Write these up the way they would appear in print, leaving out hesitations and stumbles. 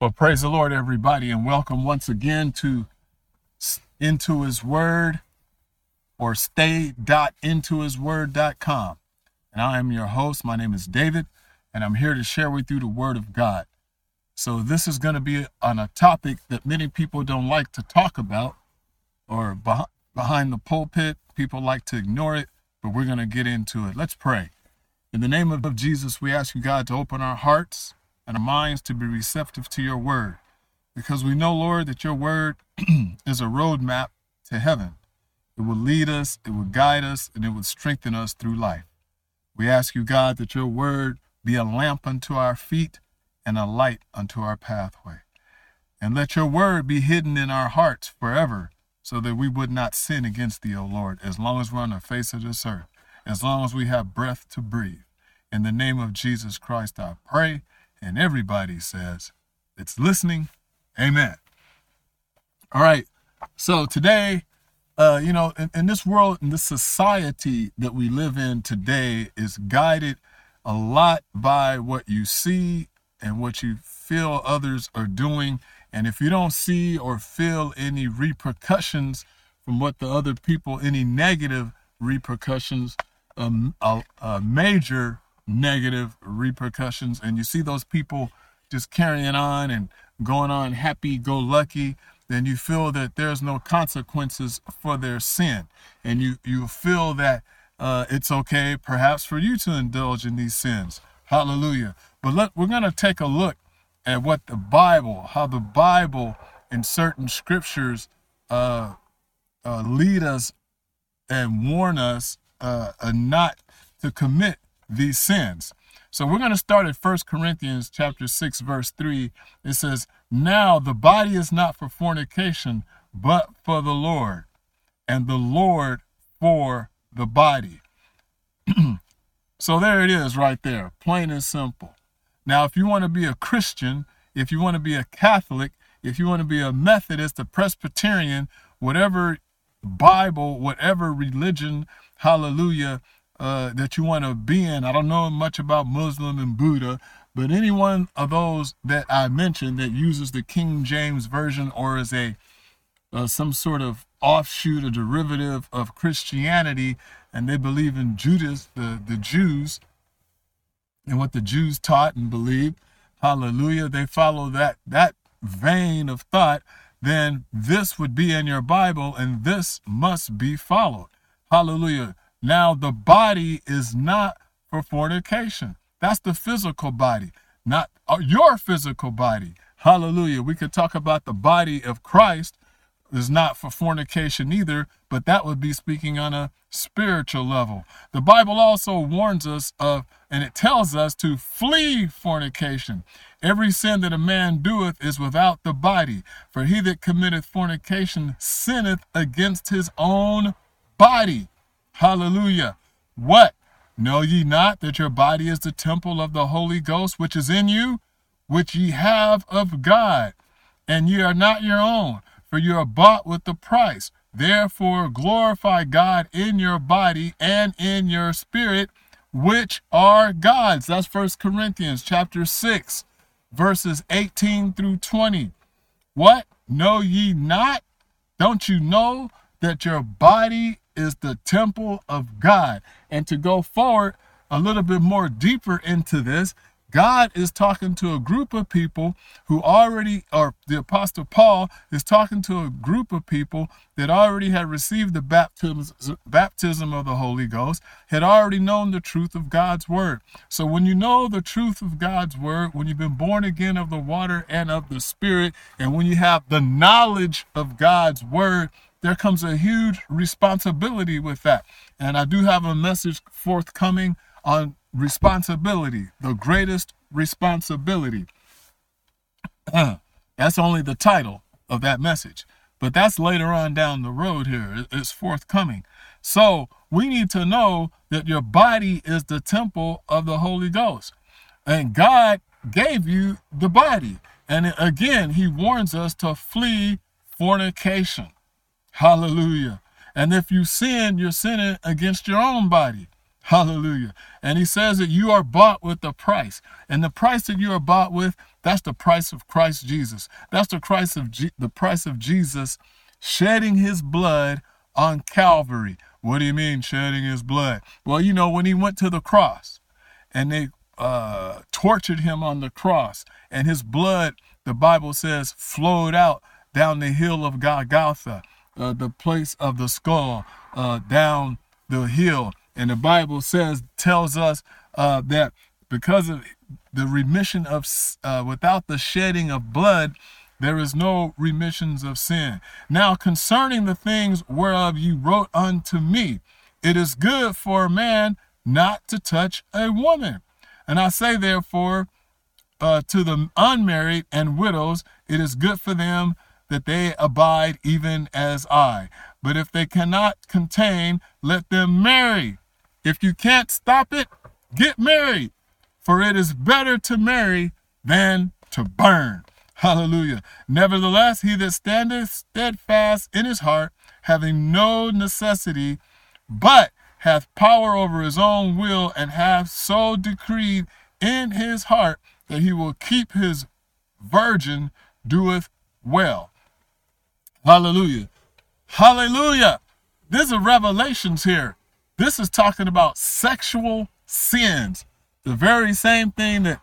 Well, praise the Lord, everybody, and welcome once again to Into His Word, or stay.intohisword.com. And I am your host. My name is David, and I'm here to share with you the Word of God. So this is going to be on a topic that many people don't like to talk about, or behind the pulpit, people like to ignore it, but we're going to get into it. Let's pray. In the name of Jesus, we ask you, God, to open our hearts and our minds to be receptive to your word, because we know, Lord, that your word is a roadmap to heaven. It will lead us, it will guide us, and it will strengthen us through life. We ask you, God, that your word be a lamp unto our feet and a light unto our pathway. And let your word be hidden in our hearts forever, so that we would not sin against thee, O Lord, as long as we're on the face of this earth, as long as we have breath to breathe. In the name of Jesus Christ, I pray. And everybody says it's listening. Amen. All right. So today, in this world, in this society that we live in today is guided a lot by what you see and what you feel others are doing. And if you don't see or feel any repercussions from what the other people, any negative repercussions, major negative repercussions, and you see those people just carrying on and going on happy-go-lucky, then you feel that there's no consequences for their sin. And you feel that it's okay perhaps for you to indulge in these sins. Hallelujah. But we're going to take a look at what the Bible, how the Bible and certain scriptures lead us and warn us not to commit these sins. So we're going to start at 1 Corinthians chapter 6, verse 3. It says, "Now the body is not for fornication, but for the Lord, and the Lord for the body." So there it is right there, plain and simple. Now, if you want to be a Christian, if you want to be a Catholic, if you want to be a Methodist, a Presbyterian, whatever Bible, whatever religion, hallelujah, that you want to be in. I don't know much about Muslim and Buddha, but any one of those that I mentioned that uses the King James Version or is a some sort of offshoot or derivative of Christianity, and they believe in Judas, the Jews, and what the Jews taught and believed, hallelujah, they follow that vein of thought, then this would be in your Bible, and this must be followed. Hallelujah. Now, the body is not for fornication. That's the physical body, not your physical body. Hallelujah. We could talk about the body of Christ is not for fornication either, but that would be speaking on a spiritual level. The Bible also warns us of, and it tells us to flee fornication. Every sin that a man doeth is without the body, for he that committeth fornication sinneth against his own body. Hallelujah. What? Know ye not that your body is the temple of the Holy Ghost, which is in you, which ye have of God, and ye are not your own, for ye are bought with the price. Therefore glorify God in your body and in your spirit, which are God's. That's 1 Corinthians chapter 6, verses 18 through 20. What? Know ye not? Don't you know that your body is the temple of God? And to go forward a little bit more deeper into this, God is talking to a group of people who already, or the Apostle Paul is talking to a group of people that already had received the baptism of the Holy Ghost, had already known the truth of God's word. So when you know the truth of God's word, when you've been born again of the water and of the Spirit, and when you have the knowledge of God's word, there comes a huge responsibility with that. And I do have a message forthcoming on responsibility, the greatest responsibility. That's only the title of that message, but that's later on down the road here. It's forthcoming. So we need to know that your body is the temple of the Holy Ghost, and God gave you the body. And again, he warns us to flee fornication. Hallelujah. And if you sin, you're sinning against your own body. Hallelujah. And he says that you are bought with a price. And the price that you are bought with, that's the price of Christ Jesus. That's the price of Jesus shedding his blood on Calvary. What do you mean shedding his blood? Well, you know, when he went to the cross and they tortured him on the cross and his blood, the Bible says, flowed out down the hill of Golgotha, the place of the skull, down the hill. And the Bible tells us that because of the remission of, without the shedding of blood, there is no remissions of sin. Now concerning the things whereof you wrote unto me, it is good for a man not to touch a woman. And I say therefore to the unmarried and widows, it is good for them that they abide even as I. But if they cannot contain, let them marry. If you can't stop it, get married, for it is better to marry than to burn. Hallelujah. Nevertheless, he that standeth steadfast in his heart, having no necessity, but hath power over his own will, and hath so decreed in his heart that he will keep his virgin, doeth well. Hallelujah. Hallelujah. These are revelations here. This is talking about sexual sins, the very same thing that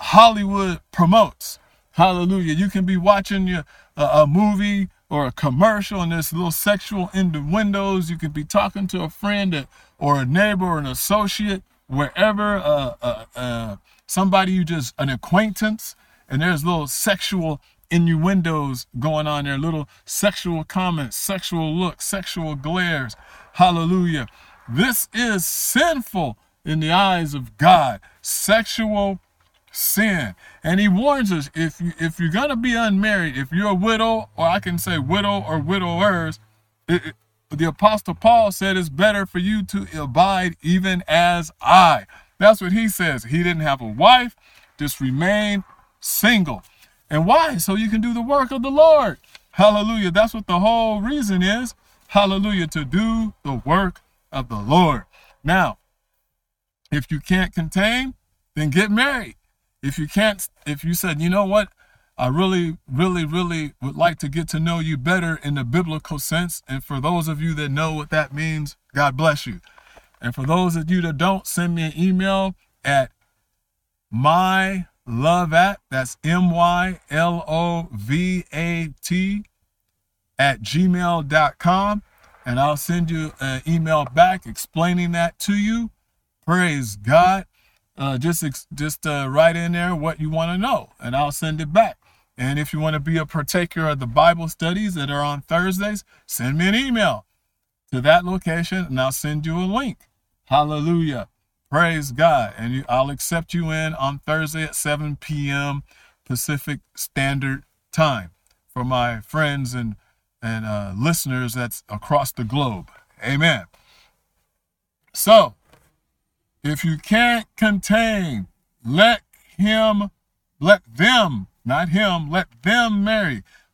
Hollywood promotes. Hallelujah. You can be watching a movie or a commercial and there's little sexual innuendos. You can be talking to a friend or a neighbor or an associate, wherever, somebody you just, an acquaintance, and there's little sexual innuendos going on there, little sexual comments, sexual looks, sexual glares. Hallelujah. This is sinful in the eyes of God, sexual sin. And he warns us, if you're going to be unmarried, if you're a widow, or I can say widow or widowers, the Apostle Paul said it's better for you to abide even as I. That's what he says. He didn't have a wife, just remained single. And why? So you can do the work of the Lord. Hallelujah. That's what the whole reason is. Hallelujah. To do the work of the Lord. Now, if you can't contain, then get married. If you can't, if you said, you know what, I really, really, really would like to get to know you better in the biblical sense. And for those of you that know what that means, God bless you. And for those of you that don't, send me an email at that's mylovat@gmail.com. And I'll send you an email back explaining that to you. Praise God. Just write in there what you want to know, and I'll send it back. And if you want to be a partaker of the Bible studies that are on Thursdays, send me an email to that location, and I'll send you a link. Hallelujah. Praise God. And I'll accept you in on Thursday at 7 p.m. Pacific Standard Time for my friends and listeners that's across the globe. Amen. So if you can't contain, let them marry.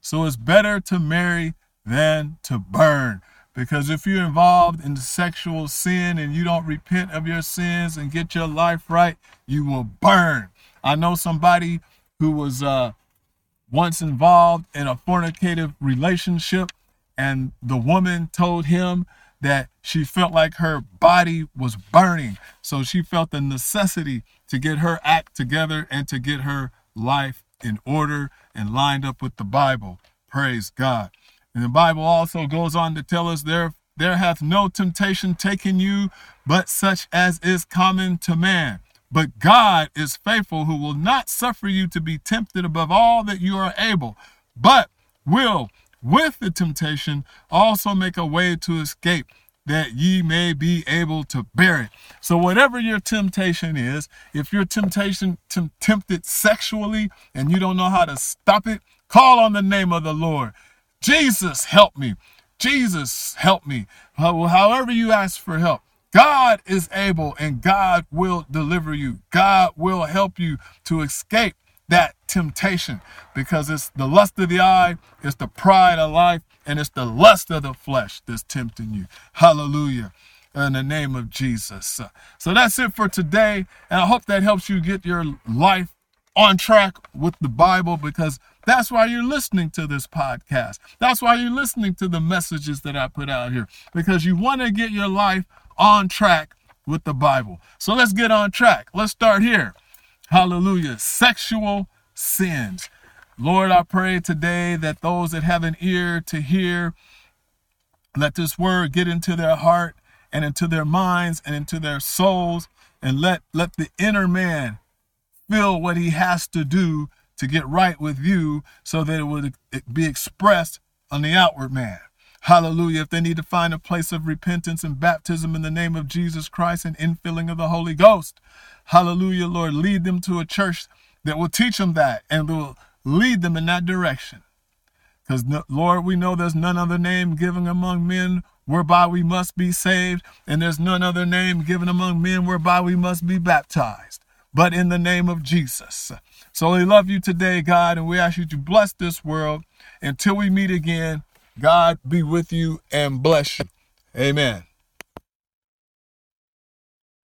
So it's better to marry than to burn. Because if you're involved in sexual sin and you don't repent of your sins and get your life right, you will burn. I know somebody who was once involved in a fornicative relationship, and the woman told him that she felt like her body was burning. So she felt the necessity to get her act together and to get her life in order and lined up with the Bible. Praise God. And the Bible also goes on to tell us, there hath no temptation taken you, but such as is common to man. But God is faithful, who will not suffer you to be tempted above all that you are able, but will with the temptation also make a way to escape, that ye may be able to bear it. So whatever your temptation is, if you're tempted sexually and you don't know how to stop it, call on the name of the Lord. Jesus, help me. Jesus, help me. However you ask for help, God is able and God will deliver you. God will help you to escape that temptation, because it's the lust of the eye, it's the pride of life, and it's the lust of the flesh that's tempting you. Hallelujah. in the name of Jesus. So that's it for today. And I hope that helps you get your life on track with the Bible, because that's why you're listening to this podcast. That's why you're listening to the messages that I put out here, because you want to get your life on track with the Bible. So let's get on track. Let's start here. Hallelujah. Sexual sins. Lord, I pray today that those that have an ear to hear, let this word get into their heart and into their minds and into their souls, and let the inner man feel what he has to do to get right with you, so that it would be expressed on the outward man. Hallelujah. If they need to find a place of repentance and baptism in the name of Jesus Christ and infilling of the Holy Ghost. Hallelujah, Lord, lead them to a church that will teach them that and will lead them in that direction. Because, Lord, we know there's none other name given among men whereby we must be saved, and there's none other name given among men whereby we must be baptized, but in the name of Jesus. So we love you today, God, and we ask you to bless this world. Until we meet again, God be with you and bless you. Amen.